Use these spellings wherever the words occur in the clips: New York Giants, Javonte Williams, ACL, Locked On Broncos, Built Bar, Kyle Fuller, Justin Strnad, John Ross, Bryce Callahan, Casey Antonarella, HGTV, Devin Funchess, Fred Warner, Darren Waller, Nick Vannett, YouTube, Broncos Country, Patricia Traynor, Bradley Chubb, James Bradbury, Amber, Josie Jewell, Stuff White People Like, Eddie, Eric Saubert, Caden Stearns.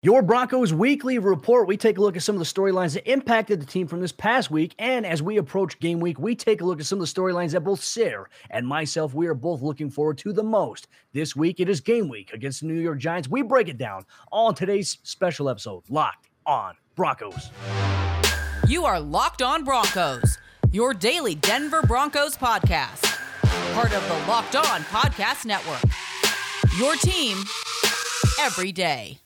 Your Broncos Weekly Report, we take a look at some of the storylines that impacted the team from this past week, and as we approach game week, we take a look at some of the storylines that both Sarah and myself, we are both looking forward to the most. This week, it is game week against the New York Giants. We break it down on today's special episode, Locked On Broncos. You are Locked On Broncos, your daily Denver Broncos podcast, part of the Locked On Podcast Network, your team every day.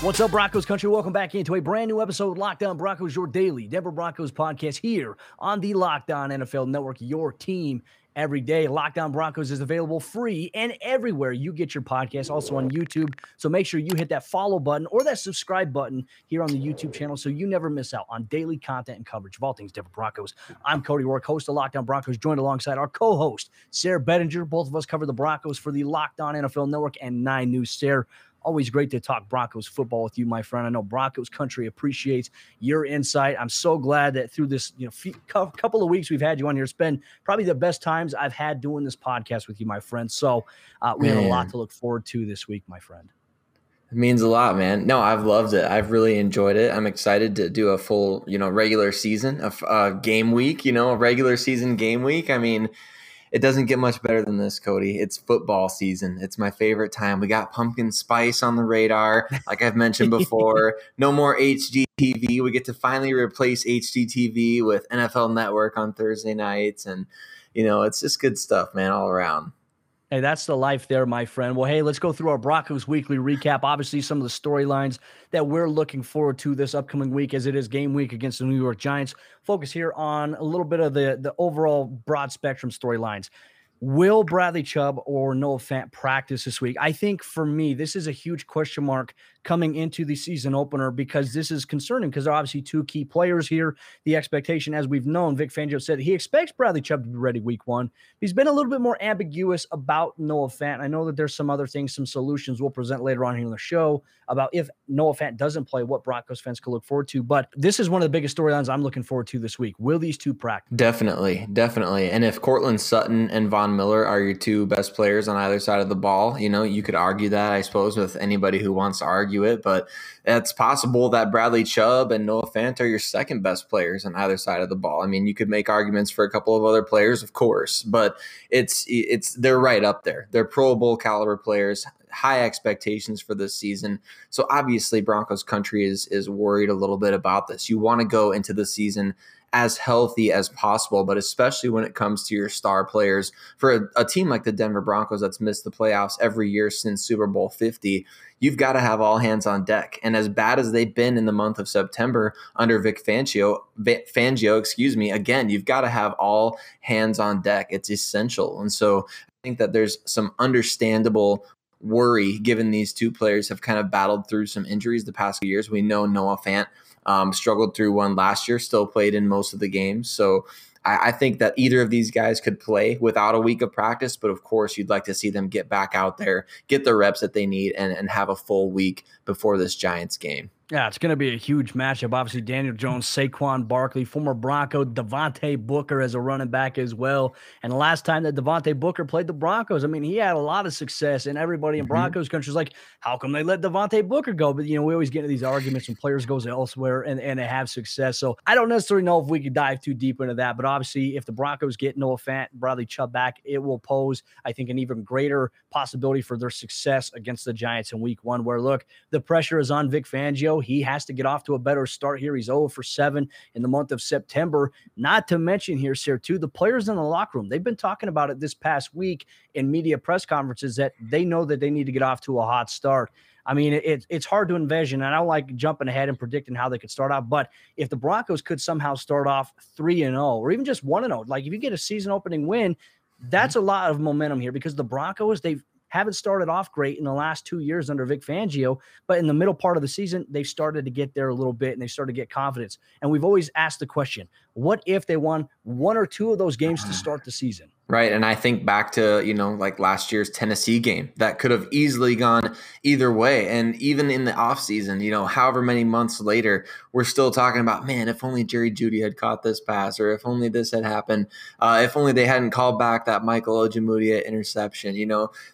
What's up, Broncos country? Welcome back into a brand new episode of Locked On Broncos, your daily Denver Broncos podcast here on the Locked On NFL Network, your team every day. Locked On Broncos is available free and everywhere you get your podcast, also on YouTube. So make sure you hit that follow button or that subscribe button here on the YouTube channel so you never miss out on daily content and coverage of all things Denver Broncos. I'm Cody Roark, host of Locked On Broncos, joined alongside our co-host, Sarah Bettinger. Both of us cover the Broncos for the Locked On NFL Network and 9 News. Sarah, always great to talk Broncos football with you, my friend. I know Broncos country appreciates your insight. I'm so glad that through this couple of weeks we've had you on here. It's been probably the best times I've had doing this podcast with you, my friend. So we have a lot to look forward to this week, my friend. It means a lot, man. No, I've loved it. I've really enjoyed it. I'm excited to do a full, regular season, game week, a regular season game week. I mean, it doesn't get much better than this, Cody. It's football season. It's my favorite time. We got pumpkin spice on the radar, like I've mentioned before. No more HGTV. We get to finally replace HGTV with NFL Network on Thursday nights. And, it's just good stuff, man, all around. Hey, that's the life there, my friend. Well, hey, let's go through our Broncos Weekly recap. Obviously, some of the storylines that we're looking forward to this upcoming week, as it is game week against the New York Giants. Focus here on a little bit of the overall broad spectrum storylines. Will Bradley Chubb or Noah Fant practice this week? I think for me, this is a huge question mark coming into the season opener, because this is concerning because they're obviously two key players here. The expectation, as we've known, Vic Fangio said he expects Bradley Chubb to be ready week 1. He's been a little bit more ambiguous about Noah Fant. I know that there's some other things, some solutions we'll present later on here on the show about if Noah Fant doesn't play, what Broncos fans can look forward to. But this is one of the biggest storylines I'm looking forward to this week. Will these two practice? Definitely. And if Cortland Sutton and Von Miller are your two best players on either side of the ball, you could argue that, I suppose, with anybody who wants to argue it, but it's possible that Bradley Chubb and Noah Fant are your second best players on either side of the ball. I mean, you could make arguments for a couple of other players, of course, but it's they're right up there. They're Pro Bowl caliber players, high expectations for this season. So obviously Broncos country is worried a little bit about this. You want to go into the season as healthy as possible, but especially when it comes to your star players. For a team like the Denver Broncos that's missed the playoffs every year since Super Bowl 50, you've got to have all hands on deck. And as bad as they've been in the month of September under Vic Fangio, again, you've got to have all hands on deck. It's essential. And so I think that there's some understandable worry given these two players have kind of battled through some injuries the past few years. We know Noah Fant struggled through one last year, still played in most of the games. So I think that either of these guys could play without a week of practice, but of course you'd like to see them get back out there, get the reps that they need, and have a full week before this Giants game. Yeah, it's going to be a huge matchup. Obviously, Daniel Jones, Saquon Barkley, former Bronco, Devontae Booker as a running back as well. And the last time that Devontae Booker played the Broncos, I mean, he had a lot of success, and everybody in Broncos country is like, how come they let Devontae Booker go? But, we always get into these arguments when players goes elsewhere and they have success. So I don't necessarily know if we could dive too deep into that, but obviously if the Broncos get Noah Fant, Bradley Chubb back, it will pose, I think, an even greater possibility for their success against the Giants in week 1, where, look, the pressure is on Vic Fangio. He has to get off to a better start here. He's 0-7 in the month of September. Not to mention here, Sarah, too, the players in the locker room, they've been talking about it this past week in media press conferences that they know that they need to get off to a hot start. I mean, it's hard to envision, and I don't like jumping ahead and predicting how they could start out, but if the Broncos could somehow start off 3-0 or even just 1-0, like if you get a season-opening win, that's a lot of momentum here, because the Broncos, they've haven't started off great in the last 2 years under Vic Fangio, but in the middle part of the season, they've started to get there a little bit and they started to get confidence. And we've always asked the question, What if they won one or two of those games to start the season? Right. And I think back to, like last year's Tennessee game that could have easily gone either way. And even in the offseason, however many months later, we're still talking about, man, if only Jerry Jeudy had caught this pass, or if only this had happened, if only they hadn't called back that Michael Ojemudia interception,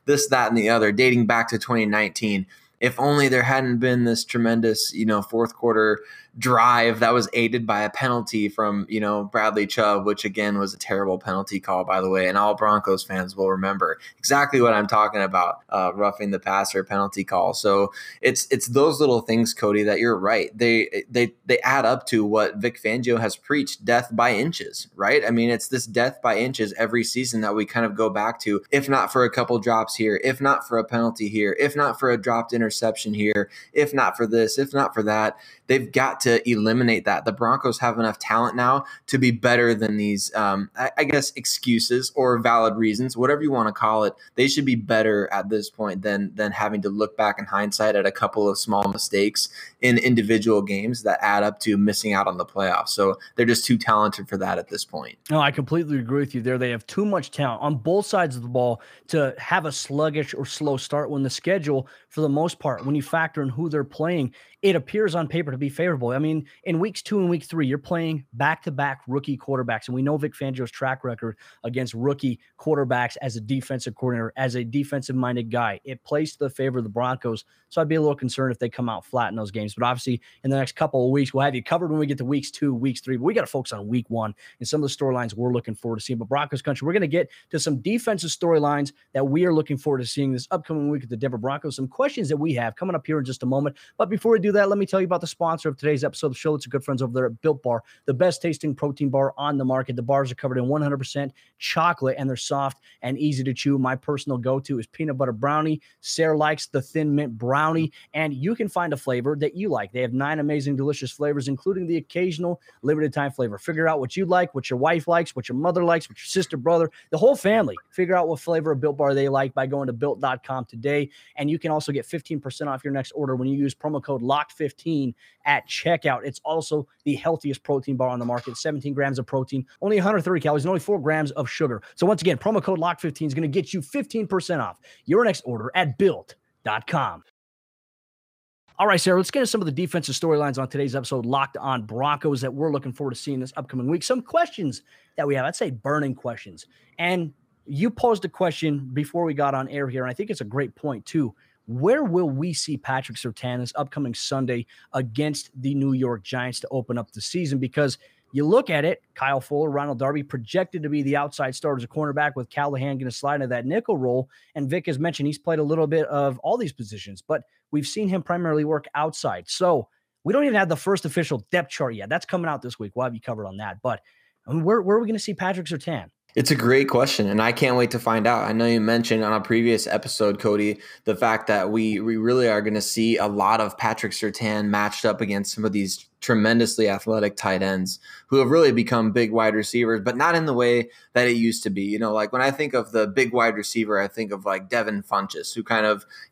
this, that, and the other, dating back to 2019. If only there hadn't been this tremendous, fourth quarter drive that was aided by a penalty from, Bradley Chubb, which again was a terrible penalty call, by the way. And all Broncos fans will remember exactly what I'm talking about, roughing the passer penalty call. So it's those little things, Cody, that you're right. They add up to what Vic Fangio has preached, death by inches, right? I mean, it's this death by inches every season that we kind of go back to, if not for a couple drops here, if not for a penalty here, if not for a dropped interception here, if not for this, if not for that. They've got to eliminate that. The Broncos have enough talent now to be better than these, I guess, excuses or valid reasons, whatever you want to call it. They should be better at this point than having to look back in hindsight at a couple of small mistakes in individual games that add up to missing out on the playoffs. So they're just too talented for that at this point. No, I completely agree with you there. They have too much talent on both sides of the ball to have a sluggish or slow start when the schedule, for the most part, when you factor in who they're playing, it appears on paper to be favorable. I mean, in weeks 2 and week 3, you're playing back-to-back rookie quarterbacks. And we know Vic Fangio's track record against rookie quarterbacks as a defensive coordinator, as a defensive-minded guy. It plays to the favor of the Broncos. So I'd be a little concerned if they come out flat in those games. But obviously, in the next couple of weeks, we'll have you covered when we get to weeks 2, weeks 3. But we got to focus on week 1 and some of the storylines we're looking forward to seeing. But Broncos country, we're going to get to some defensive storylines that we are looking forward to seeing this upcoming week at the Denver Broncos. Some questions that we have coming up here in just a moment. But before we do that, let me tell you about the sponsor of today's episode of the show. It's a good friends over there at Built Bar, the best tasting protein bar on the market. The bars are covered in 100% chocolate, and they're soft and easy to chew. My personal go-to is peanut butter brownie. Sarah likes the thin mint brownie, and you can find a flavor that you like. They have 9 amazing, delicious flavors, including the occasional limited time flavor. Figure out what you like, what your wife likes, what your mother likes, what your sister, brother, the whole family. Figure out what flavor of Built Bar they like by going to Built.com today, and you can also get 15% off your next order when you use promo code LOCKED15 at checkout. It's also the healthiest protein bar on the market. 17 grams of protein, only 130 calories, and only 4 grams of sugar. So once again, promo code LOCKED15 is going to get you 15% off your next order at Built.com. All right, Sarah, let's get into some of the defensive storylines on today's episode, Locked On Broncos, that we're looking forward to seeing this upcoming week. Some questions that we have, I'd say burning questions. And you posed a question before we got on air here, and I think it's a great point too. Where will we see Patrick Surtain this upcoming Sunday against the New York Giants to open up the season? Because you look at it, Kyle Fuller, Ronald Darby projected to be the outside starters, a cornerback, with Callahan going to slide into that nickel role. And Vic has mentioned he's played a little bit of all these positions, but we've seen him primarily work outside. So we don't even have the first official depth chart yet. That's coming out this week. We'll have you covered on that. But where are we going to see Patrick Surtain? It's a great question, and I can't wait to find out. I know you mentioned on a previous episode, Cody, the fact that we really are going to see a lot of Patrick Surtain matched up against some of these tremendously athletic tight ends who have really become big wide receivers, but not in the way that it used to be. Like when I think of the big wide receiver, I think of like Devin Funchess, who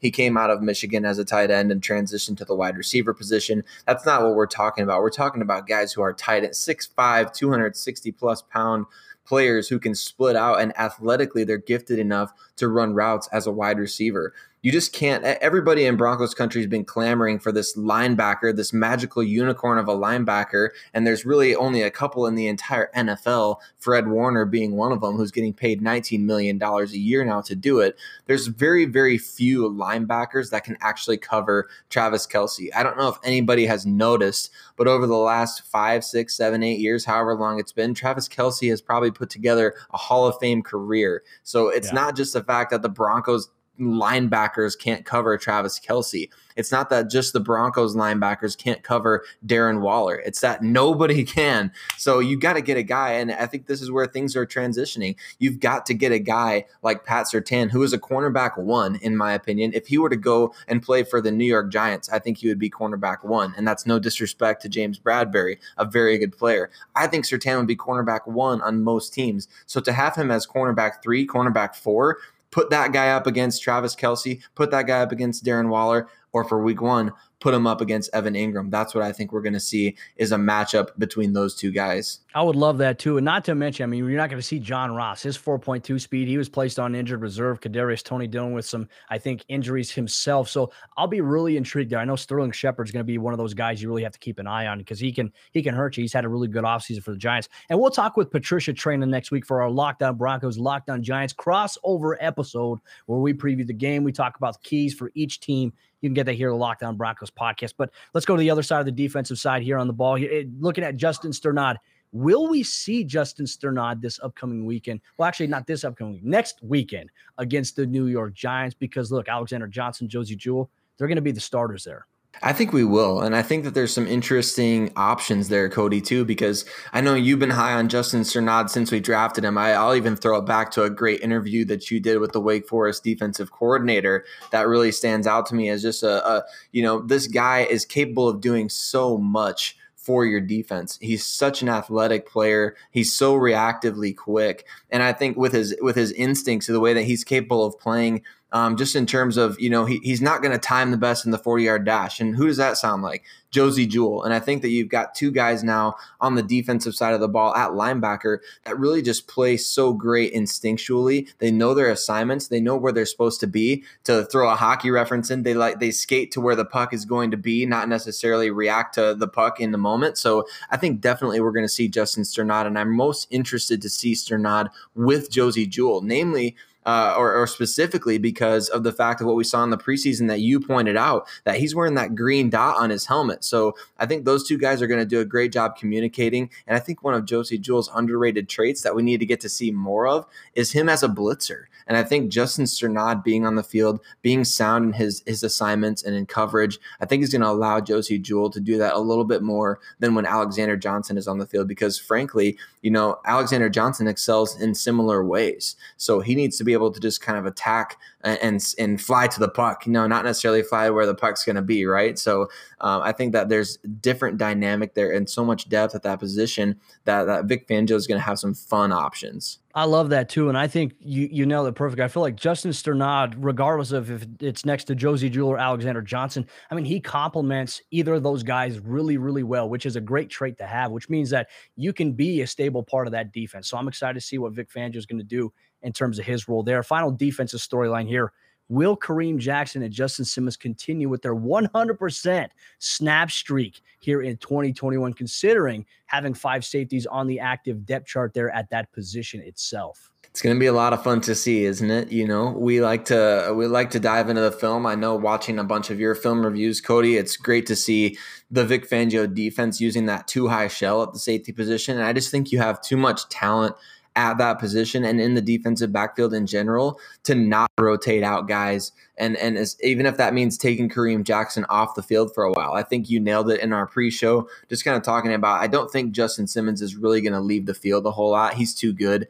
he came out of Michigan as a tight end and transitioned to the wide receiver position. That's not what we're talking about. We're talking about guys who are tight at 6'5", 260 plus pound players who can split out, and athletically they're gifted enough to run routes as a wide receiver. You just can't. Everybody in Broncos country has been clamoring for this linebacker, this magical unicorn of a linebacker, and there's really only a couple in the entire NFL, Fred Warner being one of them, who's getting paid $19 million a year now to do it. There's very, very few linebackers that can actually cover Travis Kelce. I don't know if anybody has noticed, but over the last 5, 6, 7, 8 years, however long it's been, Travis Kelce has probably put together a Hall of Fame career. So it's not just the fact that the Broncos linebackers can't cover Travis Kelce. It's not that just the Broncos linebackers can't cover Darren Waller. It's that nobody can. So you got to get a guy, and I think this is where things are transitioning. You've got to get a guy like Pat Surtain, who is a cornerback one, in my opinion. If he were to go and play for the New York Giants, I think he would be cornerback one, and that's no disrespect to James Bradbury, a very good player. I think Surtain would be cornerback one on most teams. So to have him as cornerback 3, cornerback 4, put that guy up against Travis Kelce, put that guy up against Darren Waller, or for week 1, put him up against Evan Ingram. That's what I think we're going to see, is a matchup between those two guys. I would love that too. And not to mention, I mean, you're not going to see John Ross, his 4.2 speed. He was placed on injured reserve. Kadarius Toney dealing with some, I think, injuries himself. So I'll be really intrigued there. I know Sterling Shepard's going to be one of those guys you really have to keep an eye on, because he can hurt you. He's had a really good offseason for the Giants. And we'll talk with Patricia Traynor next week for our Locked On Broncos, Locked On Giants crossover episode, where we preview the game. We talk about the keys for each team. You can get that here at the Locked On Broncos podcast. But let's go to the other side of the defensive side here on the ball. Looking at Justin Strnad. Will we see Justin Strnad this upcoming weekend? Well, actually, not this upcoming week. Next weekend against the New York Giants. Because, look, Alexander Johnson, Josie Jewell, they're going to be the starters there. I think we will. And I think that there's some interesting options there, Cody, too, because I know you've been high on Justin Strnad since we drafted him. I'll even throw it back to a great interview that you did with the Wake Forest defensive coordinator that really stands out to me as just this guy is capable of doing so much for your defense. He's such an athletic player. He's so reactively quick. And I think with his instincts, the way that he's capable of playing, just in terms of, he's not going to time the best in the 40-yard dash. And who does that sound like? Josie Jewell. And I think that you've got two guys now on the defensive side of the ball at linebacker that really just play so great instinctually. They know their assignments. They know where they're supposed to be. To throw a hockey reference in, they skate to where the puck is going to be, not necessarily react to the puck in the moment. So I think definitely we're going to see Justin Strnad, and I'm most interested to see Strnad with Josie Jewell, namely or specifically because of the fact of what we saw in the preseason that you pointed out, that he's wearing that green dot on his helmet. So I think those two guys are going to do a great job communicating. And I think one of Josie Jewell's underrated traits that we need to get to see more of is him as a blitzer. And I think Justin Strnad being on the field, being sound in his assignments and in coverage, I think he's going to allow Josie Jewell to do that a little bit more than when Alexander Johnson is on the field, because frankly, Alexander Johnson excels in similar ways. So he needs to be able to just kind of attack and fly to the puck, not necessarily fly where the puck's going to be, right? So I think that there's different dynamic there and so much depth at that position that Vic Fangio is going to have some fun options. I love that too, and I think you nailed it perfect. I feel like Justin Strnad, regardless of if it's next to Josie Jewell or Alexander Johnson, I mean, he complements either of those guys really, really well, which is a great trait to have, which means that you can be a stable part of that defense. So I'm excited to see what Vic Fangio is going to do in terms of his role there. Final defensive storyline here. Will Kareem Jackson and Justin Simmons continue with their 100% snap streak here in 2021, considering having five safeties on the active depth chart there at that position itself? It's going to be a lot of fun to see, isn't it? We like to dive into the film. I know watching a bunch of your film reviews, Cody, it's great to see the Vic Fangio defense using that too high shell at the safety position. And I just think you have too much talent at that position and in the defensive backfield in general to not rotate out guys. And as, even if that means taking Kareem Jackson off the field for a while, I think you nailed it in our pre-show, just kind of talking about, I don't think Justin Simmons is really going to leave the field a whole lot. He's too good.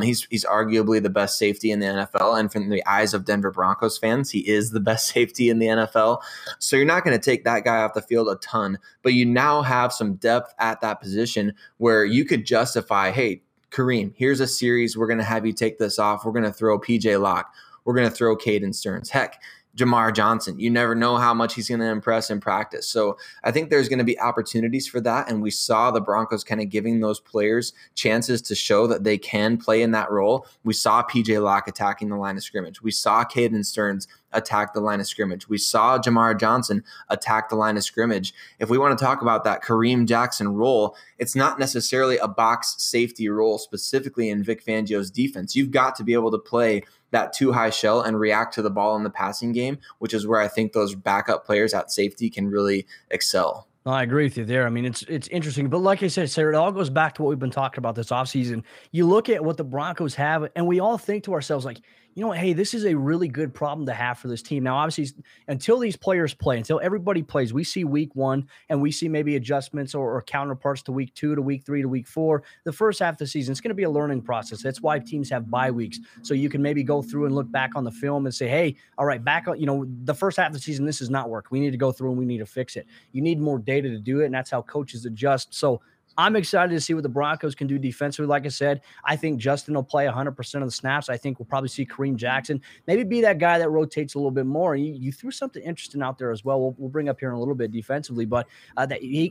He's arguably the best safety in the NFL. And from the eyes of Denver Broncos fans, he is the best safety in the NFL. So you're not going to take that guy off the field a ton, but you now have some depth at that position where you could justify, hey, Kareem, here's a series. We're going to have you take this off. We're going to throw P.J. Locke. We're going to throw Caden Stearns. Heck, Jamar Johnson. You never know how much he's going to impress in practice. So I think there's going to be opportunities for that. And we saw the Broncos kind of giving those players chances to show that they can play in that role. We saw P.J. Locke attacking the line of scrimmage. We saw Caden Stearns attack the line of scrimmage. We saw Jamar Johnson attack the line of scrimmage. If we want to talk about that Kareem Jackson role, it's not necessarily a box safety role specifically in Vic Fangio's defense. You've got to be able to play that too high shell and react to the ball in the passing game, which is where I think those backup players at safety can really excel. I agree with you there. I mean, it's interesting. But like I said, Sarah, it all goes back to what we've been talking about this offseason. You look at what the Broncos have, and we all think to ourselves, like, hey, this is a really good problem to have for this team. Now, obviously, until these players play, until everybody plays, we see week one and we see maybe adjustments or counterparts to week two, to week three, to week four. The first half of the season, it's going to be a learning process. That's why teams have bye weeks. So you can maybe go through and look back on the film and say, hey, all right, back on, the first half of the season, this is not working. We need to go through and we need to fix it. You need more data to do it, and that's how coaches adjust. So I'm excited to see what the Broncos can do defensively. Like I said, I think Justin will play 100% of the snaps. I think we'll probably see Kareem Jackson maybe be that guy that rotates a little bit more. You threw something interesting out there as well. We'll bring up here in a little bit defensively, but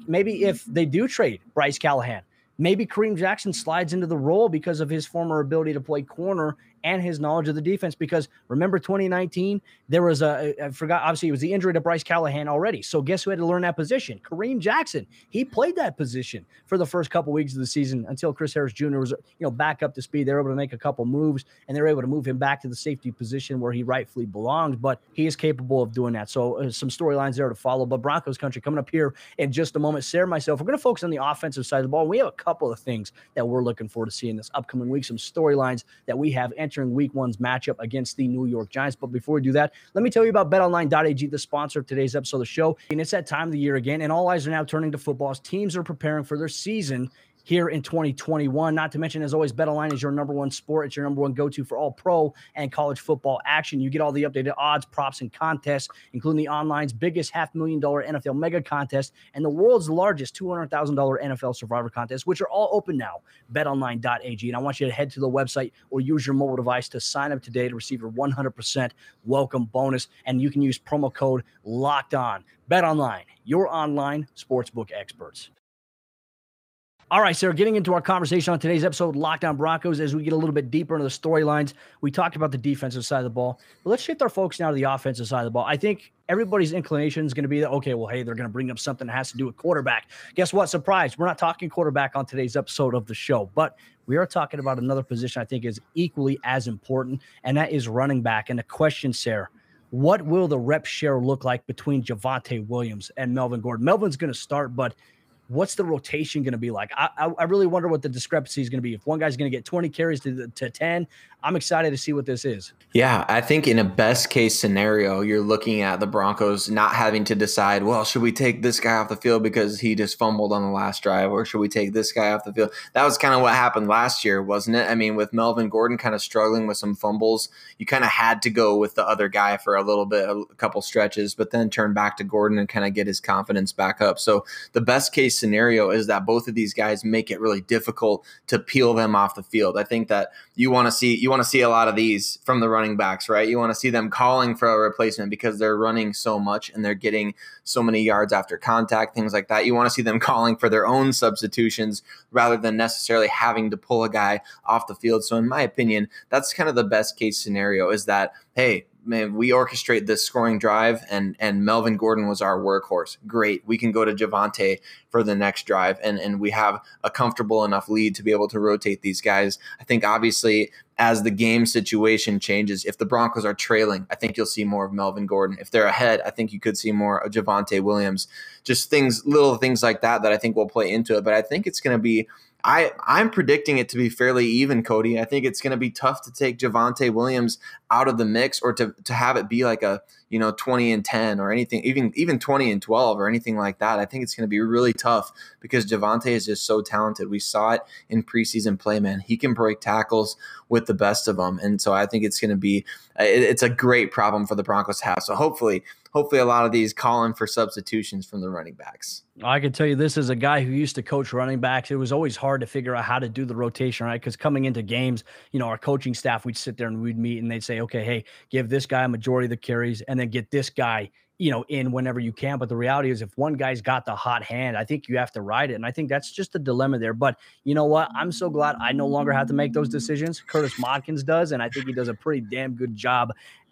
maybe if they do trade Bryce Callahan, maybe Kareem Jackson slides into the role because of his former ability to play corner and his knowledge of the defense. Because remember 2019, there was obviously it was the injury to Bryce Callahan already. So guess who had to learn that position? Kareem Jackson. He played that position for the first couple weeks of the season until Chris Harris Jr. was, back up to speed. They were able to make a couple moves and they were able to move him back to the safety position where he rightfully belongs, but he is capable of doing that. So some storylines there to follow, but Broncos country coming up here in just a moment. Sarah and myself, we're going to focus on the offensive side of the ball. We have a couple of things that we're looking forward to seeing this upcoming week, some storylines that we have entering week one's matchup against the New York Giants. But before we do that, let me tell you about BetOnline.ag, the sponsor of today's episode of the show. And it's that time of the year again, and all eyes are now turning to football as teams are preparing for their season here in 2021. Not to mention, as always, BetOnline is your number one sport. It's your number one go-to for all pro and college football action. You get all the updated odds, props, and contests, including the online's biggest $500,000 NFL mega contest and the world's largest $200,000 NFL survivor contest, which are all open now, betonline.ag. And I want you to head to the website or use your mobile device to sign up today to receive your 100% welcome bonus. And you can use promo code LOCKEDON. BetOnline, your online sportsbook experts. All right, Sarah, getting into our conversation on today's episode, Locked On Broncos, as we get a little bit deeper into the storylines. We talked about the defensive side of the ball, but let's shift our focus now to the offensive side of the ball. I think everybody's inclination is going to be that, okay, well, hey, they're going to bring up something that has to do with quarterback. Guess what? Surprise. We're not talking quarterback on today's episode of the show, but we are talking about another position I think is equally as important, and that is running back. And the question, Sarah, what will the rep share look like between Javonte Williams and Melvin Gordon? Melvin's going to start, but what's the rotation going to be like? I really wonder what the discrepancy is going to be. If one guy's going to get 20 carries to 10, I'm excited to see what this is. Yeah, I think in a best case scenario, you're looking at the Broncos not having to decide, well, should we take this guy off the field because he just fumbled on the last drive, or should we take this guy off the field? That was kind of what happened last year, wasn't it? I mean, with Melvin Gordon kind of struggling with some fumbles, you kind of had to go with the other guy for a little bit, a couple stretches, but then turn back to Gordon and kind of get his confidence back up. So the best case scenario is that both of these guys make it really difficult to peel them off the field. I think that you want to see a lot of these from the running backs, right? You want to see them calling for a replacement because they're running so much and they're getting so many yards after contact, things like that. You want to see them calling for their own substitutions rather than necessarily having to pull a guy off the field. So in my opinion, that's kind of the best case scenario, is that, hey, man, we orchestrate this scoring drive, and Melvin Gordon was our workhorse. Great. We can go to Javonte for the next drive, and we have a comfortable enough lead to be able to rotate these guys. I think obviously as the game situation changes, if the Broncos are trailing, I think you'll see more of Melvin Gordon. If they're ahead, I think you could see more of Javonte Williams. Just little things like that I think will play into it. But I think it's going to be I'm predicting it to be fairly even, Cody. I think it's going to be tough to take Javonte Williams out of the mix, or to have it be like a 20-10 or anything, even 20-12 or anything like that. I think it's going to be really tough because Javonte is just so talented. We saw it in preseason play, man. He can break tackles with the best of them, and so I think it's going to be it's a great problem for the Broncos to have. So hopefully a lot of these calling for substitutions from the running backs. I can tell you this as a guy who used to coach running backs, it was always hard to figure out how to do the rotation, right? Because coming into games, our coaching staff, we'd sit there and we'd meet and they'd say, okay, hey, give this guy a majority of the carries and then get this guy in whenever you can. But the reality is if one guy's got the hot hand, I think you have to ride it. And I think that's just the dilemma there. But you know what? I'm so glad I no longer have to make those decisions. Curtis Modkins does, and I think he does a pretty damn good job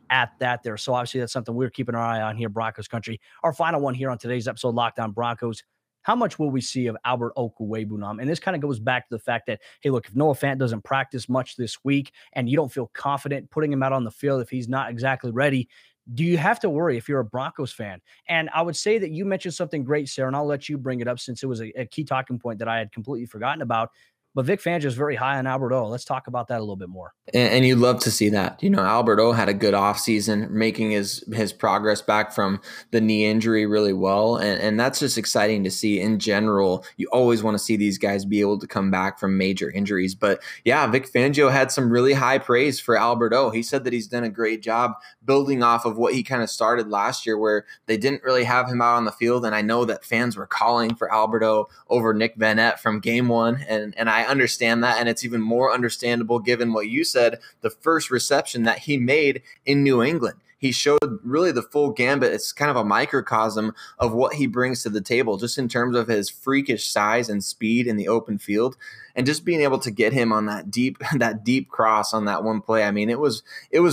at that there. So obviously that's something we're keeping our eye on here, Broncos country. Our final one here on today's episode, Locked On Broncos. How much will we see of Albert Okwuegbunam? And this kind of goes back to the fact that, hey, look, if Noah Fant doesn't practice much this week and you don't feel confident putting him out on the field if he's not exactly ready, do you have to worry if you're a Broncos fan? And I would say that you mentioned something great, Sarah, and I'll let you bring it up since it was a key talking point that I had completely forgotten about. But Vic Fangio is very high on Albert O. Let's talk about that a little bit more. And you'd love to see that. You know, Albert O had a good offseason, making his progress back from the knee injury really well. And that's just exciting to see in general. You always want to see these guys be able to come back from major injuries. But yeah, Vic Fangio had some really high praise for Albert O. He said that he's done a great job building off of what he kind of started last year, where they didn't really have him out on the field. And I know that fans were calling for Albert O over Nick Vannett from game one. And I understand that, and it's even more understandable given what you said, the first reception that he made in New England. He showed really the full gambit. It's kind of a microcosm of what he brings to the table, just in terms of his freakish size and speed in the open field, and just being able to get him on that deep cross on that one play. I mean, it was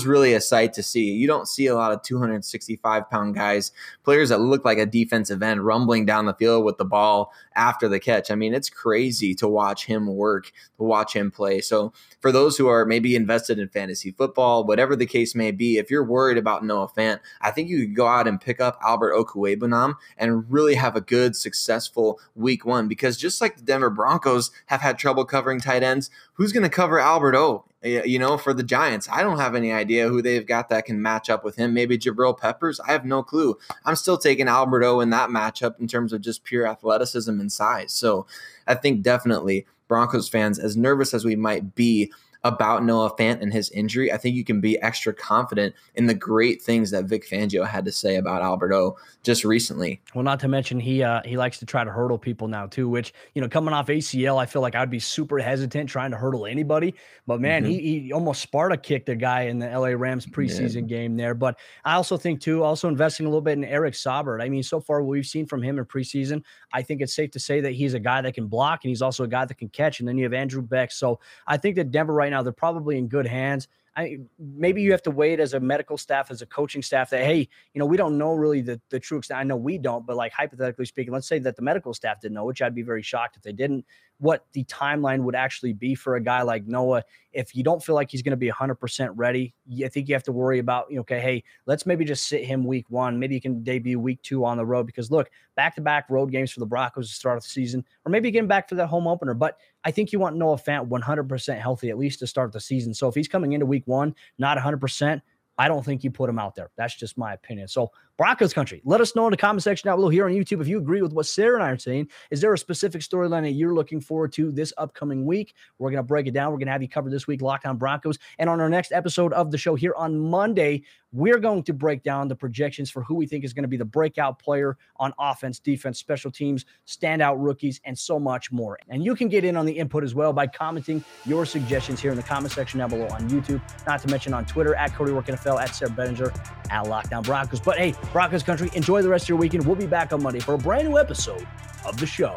really a sight to see. You don't see a lot of 265-pound guys, players that look like a defensive end, rumbling down the field with the ball after the catch. I mean, it's crazy to watch him work, to watch him play. So for those who are maybe invested in fantasy football, whatever the case may be, if you're worried about Noah Fant, I think you could go out and pick up Albert Okwuegbunam and really have a good, successful week one, because just like the Denver Broncos have had trouble covering tight ends, who's going to cover Albert O? You know, for the Giants, I don't have any idea who they've got that can match up with him. Maybe Jabril Peppers. I have no clue. I'm still taking Albert O in that matchup in terms of just pure athleticism and size. So I think definitely Broncos fans, as nervous as we might be about Noah Fant and his injury, I think you can be extra confident in the great things that Vic Fangio had to say about Albert O just recently. Well, not to mention he likes to try to hurdle people now too, which, you know, coming off ACL, I feel like I'd be super hesitant trying to hurdle anybody. But man, he almost Sparta kicked the guy in the LA Rams preseason game there. But I also think too, investing a little bit in Eric Saubert. I mean, so far what we've seen from him in preseason, I think it's safe to say that he's a guy that can block, and he's also a guy that can catch. And then you have Andrew Beck. So I think that Denver right now, they're probably in good hands. Maybe you have to wait as a medical staff, as a coaching staff, that, hey, you know, we don't know really the true extent. I know we don't, but like hypothetically speaking, let's say that the medical staff didn't know, which I'd be very shocked if they didn't, what the timeline would actually be for a guy like Noah. If you don't feel like he's going to be 100% ready, I think you have to worry about, you know, okay, hey, let's maybe just sit him week one. Maybe he can debut week two on the road, because look, back-to-back road games for the Broncos to start off the season, or maybe getting back for that home opener. But I think you want Noah Fant 100% healthy, at least to start the season. So if he's coming into week one, not 100%, I don't think you put him out there. That's just my opinion. So Broncos country, let us know in the comment section down below here on YouTube if you agree with what Sarah and I are saying. Is there a specific storyline that you're looking forward to this upcoming week? We're going to break it down. We're going to have you covered this week, Locked On Broncos. And on our next episode of the show here on Monday, we're going to break down the projections for who we think is going to be the breakout player on offense, defense, special teams, standout rookies, and so much more. And you can get in on the input as well by commenting your suggestions here in the comment section down below on YouTube, not to mention on Twitter, at Cody Roark NFL, at Sarah Bettinger, at Locked On Broncos. But hey, Broncos country, enjoy the rest of your weekend. We'll be back on Monday for a brand new episode of the show.